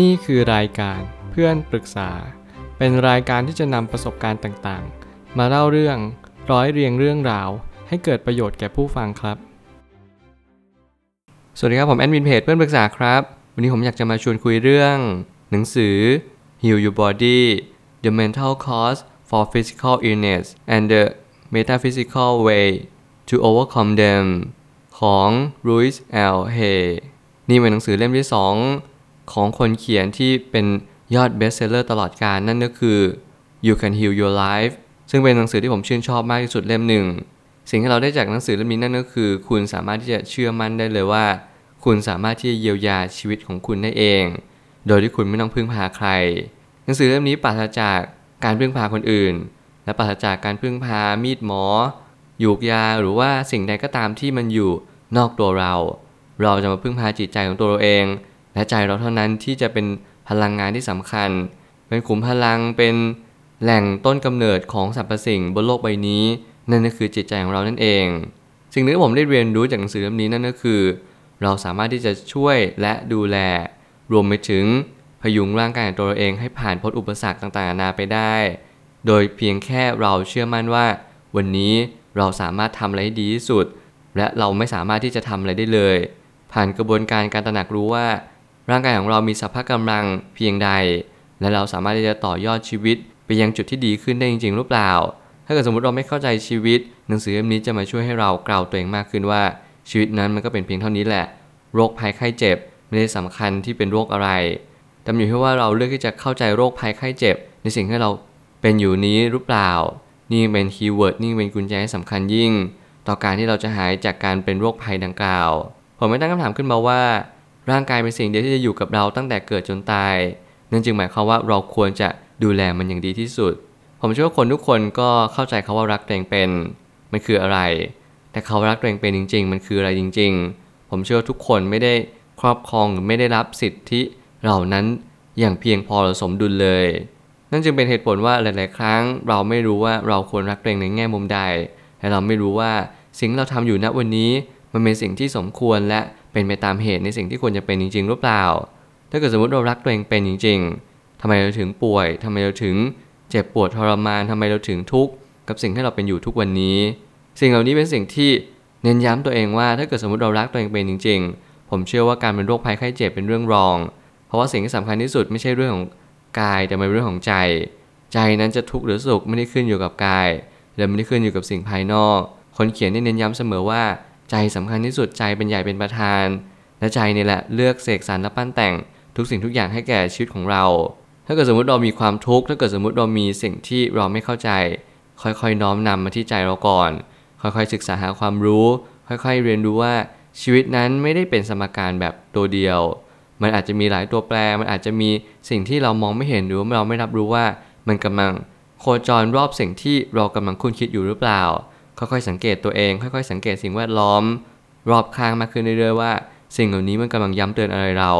นี่คือรายการเพื่อนปรึกษาเป็นรายการที่จะนำประสบการณ์ต่างๆมาเล่าเรื่องร้อยเรียงเรื่องราวให้เกิดประโยชน์แก่ผู้ฟังครับสวัสดีครับผมแอดมินเพจเพื่อนปรึกษาครับวันนี้ผมอยากจะมาชวนคุยเรื่องหนังสือ Heal Your Body: The Mental Cause for Physical Illness and the Metaphysical Way to Overcome Them ของ Louise L. Hay นี่เป็นหนังสือเล่มที่ 2 ของคนเขียนที่เป็นยอดเบสเซลเลอร์ตลอดกาลนั่นก็คือ You Can Heal Your Life ซึ่งเป็นหนังสือที่ผมชื่นชอบมากที่สุดเล่มหนึ่งสิ่งที่เราได้จากหนังสือเล่มนี้นั่นก็คือคุณสามารถที่จะเชื่อมั่นได้เลยว่าคุณสามารถที่จะเยียวยาชีวิตของคุณได้เองโดยที่คุณไม่ต้องพึ่งพาใครหนังสือเล่มนี้ปราศจากการพึ่งพาคนอื่นและปราศจากการพึ่งพามีดหมอหยูกยาหรือว่าสิ่งใดก็ตามที่มันอยู่นอกตัวเราจะมาพึ่งพาจิตใจของตัวเราเองและใจเราเท่านั้นที่จะเป็นพลังงานที่สำคัญเป็นขุมพลังเป็นแหล่งต้นกำเนิดของสรรพสิ่งบนโลกใบนี้นั่นก็คือจิตใจของเรานั่นเองสิ่งที่ผมได้เรียนรู้จากหนังสือเล่มนี้นั่นก็คือเราสามารถที่จะช่วยและดูแลรวมไปถึงพยุงร่างกายของตัวเราเองให้ผ่านพ้นอุปสรรคต่างๆนานาไปได้โดยเพียงแค่เราเชื่อมั่นว่าวันนี้เราสามารถทำอะไรให้ดีที่สุดและเราไม่สามารถที่จะทำอะไรได้เลยผ่านกระบวนการการตระหนักรู้ว่าร่างกายของเรามีสภาพกำลังเพียงใดและเราสามารถที่จะต่อยอดชีวิตไปยังจุดที่ดีขึ้นได้จริงๆหรือเปล่าถ้าเกิดสมมติเราไม่เข้าใจชีวิตหนังสือเล่มนี้จะมาช่วยให้เรากล่าวตัวเองมากขึ้นว่าชีวิตนั้นมันก็เป็นเพียงเท่านี้แหละโรคภัยไข้เจ็บไม่ได้สำคัญที่เป็นโรคอะไรแต่อยู่ที่ว่าเราเลือกที่จะเข้าใจโรคภัยไข้เจ็บในสิ่งที่เราเป็นอยู่นี้หรือเปล่านี่เป็นคีย์เวิร์ดนี่เป็นกุญแจที่สำคัญยิ่งต่อการที่เราจะหายจากการเป็นโรคภัยดังกล่าวผมไม่ตั้งคำถามขึ้นมาว่าร่างกายเป็นสิ่งเดียวที่จะอยู่กับเราตั้งแต่เกิดจนตายนั่นจึงหมายความว่าเราควรจะดูแลมันอย่างดีที่สุดผมเชื่อว่าคนทุกคนก็เข้าใจคำว่ารักตัวเองเป็นมันคืออะไรแต่เขารักตัวเองเป็นจริงๆมันคืออะไรจริงๆผมเชื่อว่าทุกคนไม่ได้ครอบครองหรือไม่ได้รับสิทธิเหล่านั้นอย่างเพียงพอหรือสมดุลเลยนั่นจึงเป็นเหตุผลว่าหลายๆครั้งเราไม่รู้ว่าเราควรรักตัวเองในแง่มุมใดและเราไม่รู้ว่าสิ่งเราทำอยู่ณวันนี้มันเป็นสิ่งที่สมควรและเป็นไปตามเหตุในสิ่งที่ควรจะเป็นจริงๆหรือเปล่าถ้าเกิดสมมติเรารักตัวเองเป็นจริงๆทำไมเราถึงป่วยทำไมเราถึงเจ็บปวดทรมานทำไมเราถึงทุกข์กับสิ่งที่เราเป็นอยู่ทุกวันนี้สิ่งเหล่านี้เป็นสิ่งที่เน้นย้ำตัวเองว่าถ้าเกิดสมมติเรารักตัวเองเป็นจริงๆผมเชื่อว่าการเป็นโรคภัยไข้เจ็บเป็นเรื่องรองเพราะว่าสิ่งที่สำคัญที่สุดไม่ใช่เรื่องของกายแต่เป็นเรื่องของใจใจนั้นจะทุกข์หรือสุขไม่ได้ขึ้นอยู่กับกายและไม่ได้ขึ้นอยู่กับสิ่งภายนอกคนเขียนได้เน้นย้ำเสมอว่าใจสำคัญที่สุดใจเป็นใหญ่เป็นประธานและใจนี่แหละเลือกเสกสรรและปั้นแต่งทุกสิ่งทุกอย่างให้แก่ชีวิตของเราถ้าเกิดสมมุติเรามีความทุกข์ถ้าเกิดสมมุติเรามีสิ่งที่เราไม่เข้าใจค่อยๆน้อมนำมาที่ใจเราก่อนค่อยๆศึกษาหาความรู้ค่อยๆเรียนรู้ว่าชีวิตนั้นไม่ได้เป็นสมการแบบตัวเดียวมันอาจจะมีหลายตัวแปรมันอาจจะมีสิ่งที่เรามองไม่เห็นหรือว่าเราไม่รับรู้ว่ามันกำลังโคจรรอบสิ่งที่เรากำลังคุ้นคิดอยู่หรือเปล่าค่อยๆสังเกตตัวเองค่อยๆสังเกตสิ่งแวดล้อมรอบข้างมากขึ้นเรื่อยๆว่าสิ่งเหล่านี้มันกำลังย้ำเตือนอะไรเรา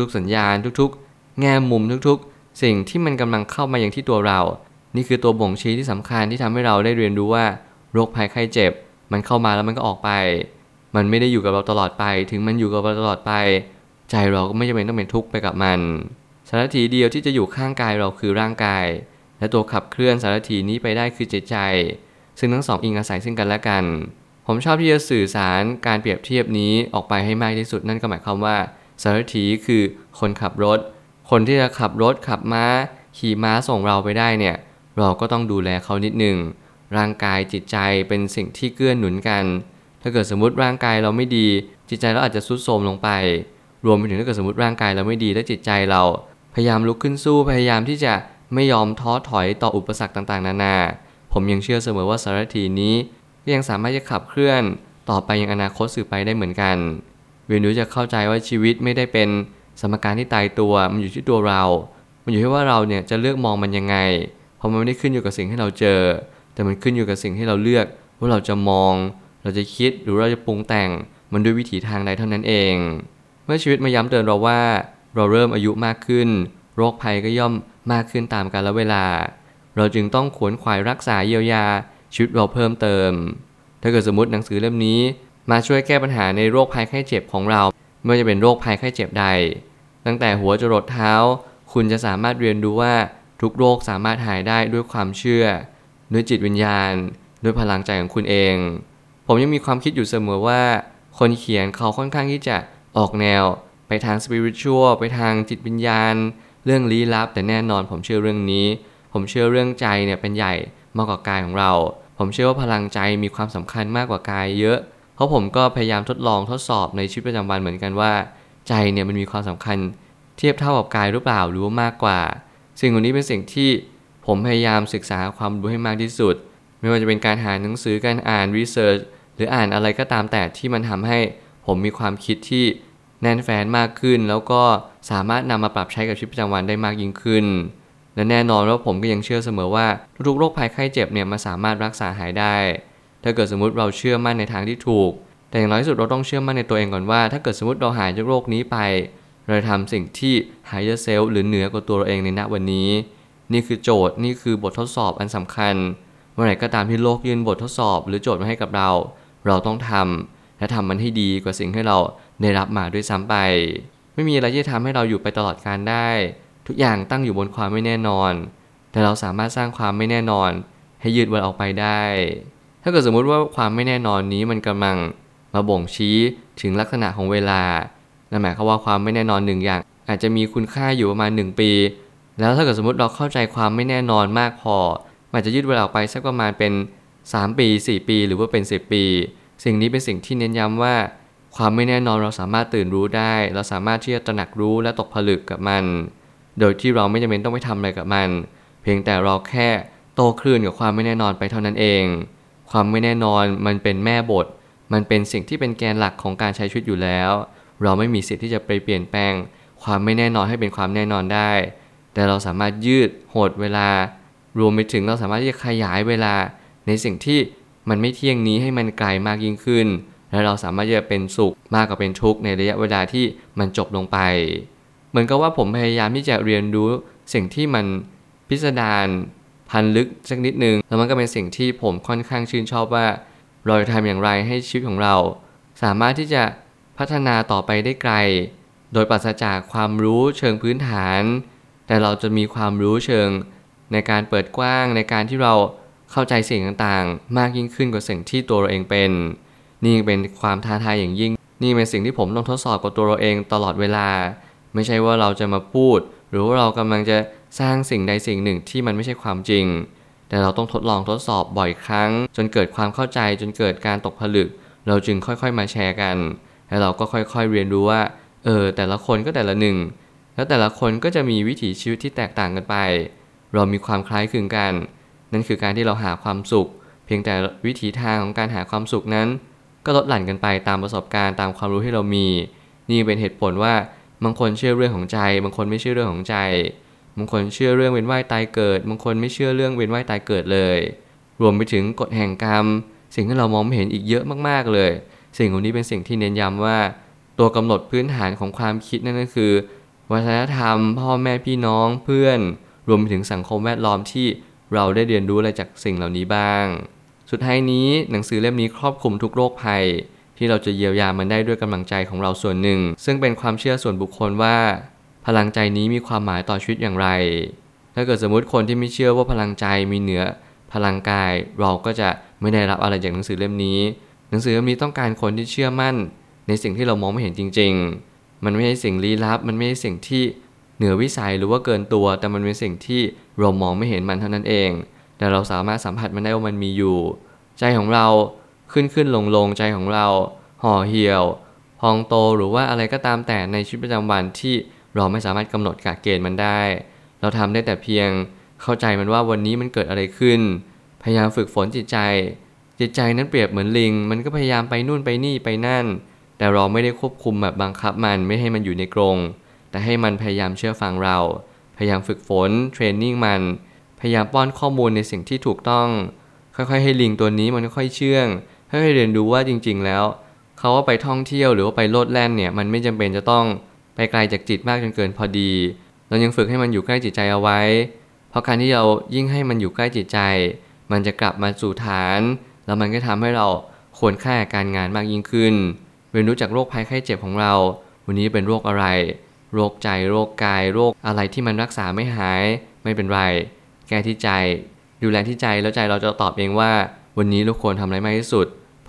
ทุกๆสัญญาณทุกๆแง่มุมทุกๆสิ่งที่มันกำลังเข้ามาอย่างที่ตัวเรานี่คือตัวบ่งชี้ที่สำคัญที่ทำให้เราได้เรียนรู้ว่าโรคภัยไข้เจ็บมันเข้ามาแล้วมันก็ออกไปมันไม่ได้อยู่กับเราตลอดไปถึงมันอยู่กับเราตลอดไปใจเราก็ไม่จำเป็นต้องเป็นทุกข์ไปกับมันสารถีเดียวที่จะอยู่ข้างกายเราคือร่างกายและตัวขับเคลื่อนสารถีนี้ไปได้คือจิตใจซึ่งทั้งสองอิงอาศัยซึ่งกันและกันผมชอบที่จะสื่อสารการเปรียบเทียบนี้ออกไปให้มากที่สุดนั่นก็หมายความว่าสารถีคือคนขับรถคนที่จะขับรถขับม้าขี่ม้าส่งเราไปได้เนี่ยเราก็ต้องดูแลเขานิดหนึ่งร่างกายจิตใจเป็นสิ่งที่เกื้อหนุนกันถ้าเกิดสมมติร่างกายเราไม่ดีจิตใจเราอาจจะทรุดโทรมลงไปรวมไปถึงถ้าเกิดสมมติร่างกายเราไม่ดีและจิตใจเราพยายามลุกขึ้นสู้พยายามที่จะไม่ยอมท้อถอยต่ออุปสรรคต่างๆนานาผมยังเชื่อเสมอว่าสารถีนี้ก็ยังสามารถจะขับเคลื่อนต่อไปยังอนาคตสืบไปได้เหมือนกันเรียนรู้จะเข้าใจว่าชีวิตไม่ได้เป็นสมการที่ตายตัวมันอยู่ที่ตัวเรามันอยู่ที่ว่าเราเนี่ยจะเลือกมองมันยังไงเพราะมันไม่ได้ขึ้นอยู่กับสิ่งที่เราเจอแต่มันขึ้นอยู่กับสิ่งที่เราเลือกว่าเราจะมองเราจะคิดหรือเราจะปรุงแต่งมันด้วยวิถีทางใดเท่านั้นเองเมื่อชีวิตมาย้ำเตือนเราว่าเราเริ่มอายุมากขึ้นโรคภัยก็ย่อมมากขึ้นตามกาลเวลาเราจึงต้องขวนขวายรักษาเยียวยาชีวิตเราเพิ่มเติมถ้าเกิดสมมติหนังสือเล่มนี้มาช่วยแก้ปัญหาในโรคภัยไข้เจ็บของเราไม่ว่าจะเป็นโรคภัยไข้เจ็บใด ตั้งแต่หัวจรดเท้าคุณจะสามารถเรียนรู้ว่าทุกโรคสามารถหายได้ด้วยความเชื่อด้วยจิตวิญญาณด้วยพลังใจของคุณเองผมยังมีความคิดอยู่เสมอว่าคนเขียนเขาค่อนข้างที่จะออกแนวไปทางสปิริตชัวไปทางจิตวิญญาณเรื่องลี้ลับแต่แน่นอนผมเชื่อเรื่องนี้ผมเชื่อเรื่องใจเนี่ยเป็นใหญ่มากกว่ากายของเราผมเชื่อว่าพลังใจมีความสำคัญมากกว่ากายเยอะเพราะผมก็พยายามทดลองทดสอบในชีวิตประจำวันเหมือนกันว่าใจเนี่ยมันมีความสำคัญเทียบเท่ากับกายหรือเปล่าหรือว่ามากกว่าสิ่งเหล่านี้เป็นสิ่งที่ผมพยายามศึกษาความรู้ให้มากที่สุดไม่ว่าจะเป็นการหาหนังสือการอ่านรีเสิร์ชหรืออ่านอะไรก็ตามแต่ที่มันทำให้ผมมีความคิดที่แน่นแฟ้นมากขึ้นแล้วก็สามารถนำมาปรับใช้กับชีวิตประจำวันได้มากยิ่งขึ้นและแน่นอนว่าผมก็ยังเชื่อเสมอว่าทุกโรคภัยไข้เจ็บเนี่ยมันสามารถรักษาหายได้ถ้าเกิดสมมติเราเชื่อมั่นในทางที่ถูกแต่อย่างน้อยที่สุดเราต้องเชื่อมั่นในตัวเองก่อนว่าถ้าเกิดสมมติเราหายจากโรคนี้ไปเราทำสิ่งที่ไฮเยอร์เซลฟ์หรือเหนือกว่าตัวเราเองในณวันนี้นี่คือโจทย์นี่คือบททดสอบอันสำคัญเมื่อไหร่ก็ตามที่โลกยื่นบททดสอบหรือโจทย์มาให้กับเราเราต้องทำและทำมันให้ดีกว่าสิ่งที่เราได้รับมาด้วยซ้ำไปไม่มีอะไรที่ทำให้เราอยู่ไปตลอดกาลได้ทุกอย่างตั้งอยู่บนความไม่แน่นอนแต่เราสามารถสร้างความไม่แน่นอนให้ยืดวันออกไปได้ถ้าเกิดสมมติว่าความไม่แน่นอนนี้มันกำลังมาบ่งชี้ถึงลักษณะของเวลานั่นหมายความว่าความไม่แน่นอนหนึ่งอย่างอาจจะมีคุณค่าอยู่ประมาณ1ปีแล้วถ้าเกิดสมมติเราเข้าใจความไม่แน่นอนมากพอมันจะยืดเวลาออกไปสักประมาณเป็น3ปี4ปีหรือว่าเป็น10ปีสิ่งนี้เป็นสิ่งที่เน้นย้ำว่าความไม่แน่นอนเราสามารถตื่นรู้ได้เราสามารถที่จะตระหนักรู้และตกผลึกกับมันโดยที่เราไม่จำเป็นต้องไปทำอะไรกับมันเพียงแต่เราแค่โตคลื่นกับความไม่แน่นอนไปเท่านั้นเองความไม่แน่นอนมันเป็นแม่บทมันเป็นสิ่งที่เป็นแกนหลักของการใช้ชีวิตอยู่แล้วเราไม่มีสิทธิ์ที่จะไปเปลี่ยนแปลงความไม่แน่นอนให้เป็นความแน่นอนได้แต่เราสามารถยืดโหดเวลารวมไปถึงเราสามารถที่จะขยายเวลาในสิ่งที่มันไม่เที่ยงนี้ให้มันไกลมากยิ่งขึ้นและเราสามารถที่จะเป็นสุขมากกว่าเป็นทุกข์ในระยะเวลาที่มันจบลงไปเหมือนกับว่าผมพยายามที่จะเรียนรู้สิ่งที่มันพิสดารพันลึกสักนิดนึงแล้วมันก็เป็นสิ่งที่ผมค่อนข้างชื่นชอบว่าเราจะทำอย่างไรให้ชีวิตของเราสามารถที่จะพัฒนาต่อไปได้ไกลโดยปราศจากความรู้เชิงพื้นฐานแต่เราจะมีความรู้เชิงในการเปิดกว้างในการที่เราเข้าใจสิ่งต่างๆมากยิ่งขึ้นกว่าสิ่งที่ตัวเราเองเป็นนี่เป็นความท้าทายอย่างยิ่งนี่เป็นสิ่งที่ผมต้องทดสอบกับตัวเราเองตลอดเวลาไม่ใช่ว่าเราจะมาพูดหรือว่าเรากำลังจะสร้างสิ่งใดสิ่งหนึ่งที่มันไม่ใช่ความจริงแต่เราต้องทดลองทดสอบบ่อยครั้งจนเกิดความเข้าใจจนเกิดการตกผลึกเราจึงค่อยๆมาแชร์กันแล้วเราก็ค่อยๆเรียนรู้ว่าแต่ละคนก็แต่ละหนึ่งแล้วแต่ละคนก็จะมีวิถีชีวิตที่แตกต่างกันไปเรามีความคล้ายคลึงกันนั่นคือการที่เราหาความสุขเพียงแต่วิถีทางของการหาความสุขนั้นก็ลดหลั่นกันไปตามประสบการณ์ตามความรู้ที่เรามีนี่เป็นเหตุผลว่าบางคนเชื่อเรื่องของใจบางคนไม่เชื่อเรื่องของใจบางคนเชื่อเรื่องเวียนว่ายตายเกิดบางคนไม่เชื่อเรื่องเวียนว่ายตายเกิดเลยรวมไปถึงกฎแห่งกรรมสิ่งที่เรามองไม่เห็นอีกเยอะมากๆเลยสิ่งเหล่านี้เป็นสิ่งที่เน้นย้ำว่าตัวกำหนดพื้นฐานของความคิดนั่นก็คือวัฒนธรรมพ่อแม่พี่น้องเพื่อนรวมไปถึงสังคมแวดล้อมที่เราได้เรียนรู้อะไรจากสิ่งเหล่านี้บ้างสุดท้ายนี้หนังสือเล่มนี้ครอบคลุมทุกโรคภัยที่เราจะเยียวยามันได้ด้วยกำลังใจของเราส่วนหนึ่งซึ่งเป็นความเชื่อส่วนบุคคลว่าพลังใจนี้มีความหมายต่อชีวิตอย่างไรถ้าเกิดสมมติคนที่ไม่เชื่อว่าพลังใจมีเหนือพลังกายเราก็จะไม่ได้รับอะไรจากหนังสือเล่มนี้หนังสือเล่มนี้ต้องการคนที่เชื่อมั่นในสิ่งที่เรามองไม่เห็นจริงๆมันไม่ใช่สิ่งลี้ลับมันไม่ใช่สิ่งที่เหนือวิสัยหรือว่าเกินตัวแต่มันเป็นสิ่งที่เรามองไม่เห็นมันเท่านั้นเองแต่เราสามารถสัมผัสมันได้ว่ามันมีอยู่ใจของเราขึ้นลงใจของเราห่อเหี่ยวพองโตหรือว่าอะไรก็ตามแต่ในชีวิตประจำวันที่เราไม่สามารถกำหนดกะเกณฑ์มันได้เราทำได้แต่เพียงเข้าใจมันว่าวันนี้มันเกิดอะไรขึ้นพยายามฝึกฝนจิตใจนั้นเปรียบเหมือนลิงมันก็พยายามไปนู่นไปนี่ไปนั่นแต่เราไม่ได้ควบคุมแบบบังคับมันไม่ให้มันอยู่ในกรงแต่ให้มันพยายามเชื่อฟังเราพยายามฝึกฝนเทรนนิ่งมันพยายามป้อนข้อมูลในสิ่งที่ถูกต้องค่อยๆให้ลิงตัวนี้มันค่อยๆเชื่องค่อยๆเรียนรู้ว่าจริงๆแล้วเขาว่าไปท่องเที่ยวหรือว่าไปโลดแล่นเนี่ยมันไม่จำเป็นจะต้องไปไกลจากจิตมากจนเกินพอดีเรายังฝึกให้มันอยู่ใกล้จิตใจเอาไว้เพราะการที่เรายิ่งให้มันอยู่ใกล้จิตใจมันจะกลับมาสู่ฐานแล้วมันก็ทำให้เราควรค่าการงานมากยิ่งขึ้นเรียนรู้จากโรคภัยไข้เจ็บของเราวันนี้เป็นโรคอะไร โรคใจโรคกายโรคอะไรที่มันรักษาไม่หายไม่เป็นไรแก้ที่ใจดูแลที่ใจแล้วใจเราจะตอบเองว่าวันนี้เราควรทำอะไรมากที่สุดเพ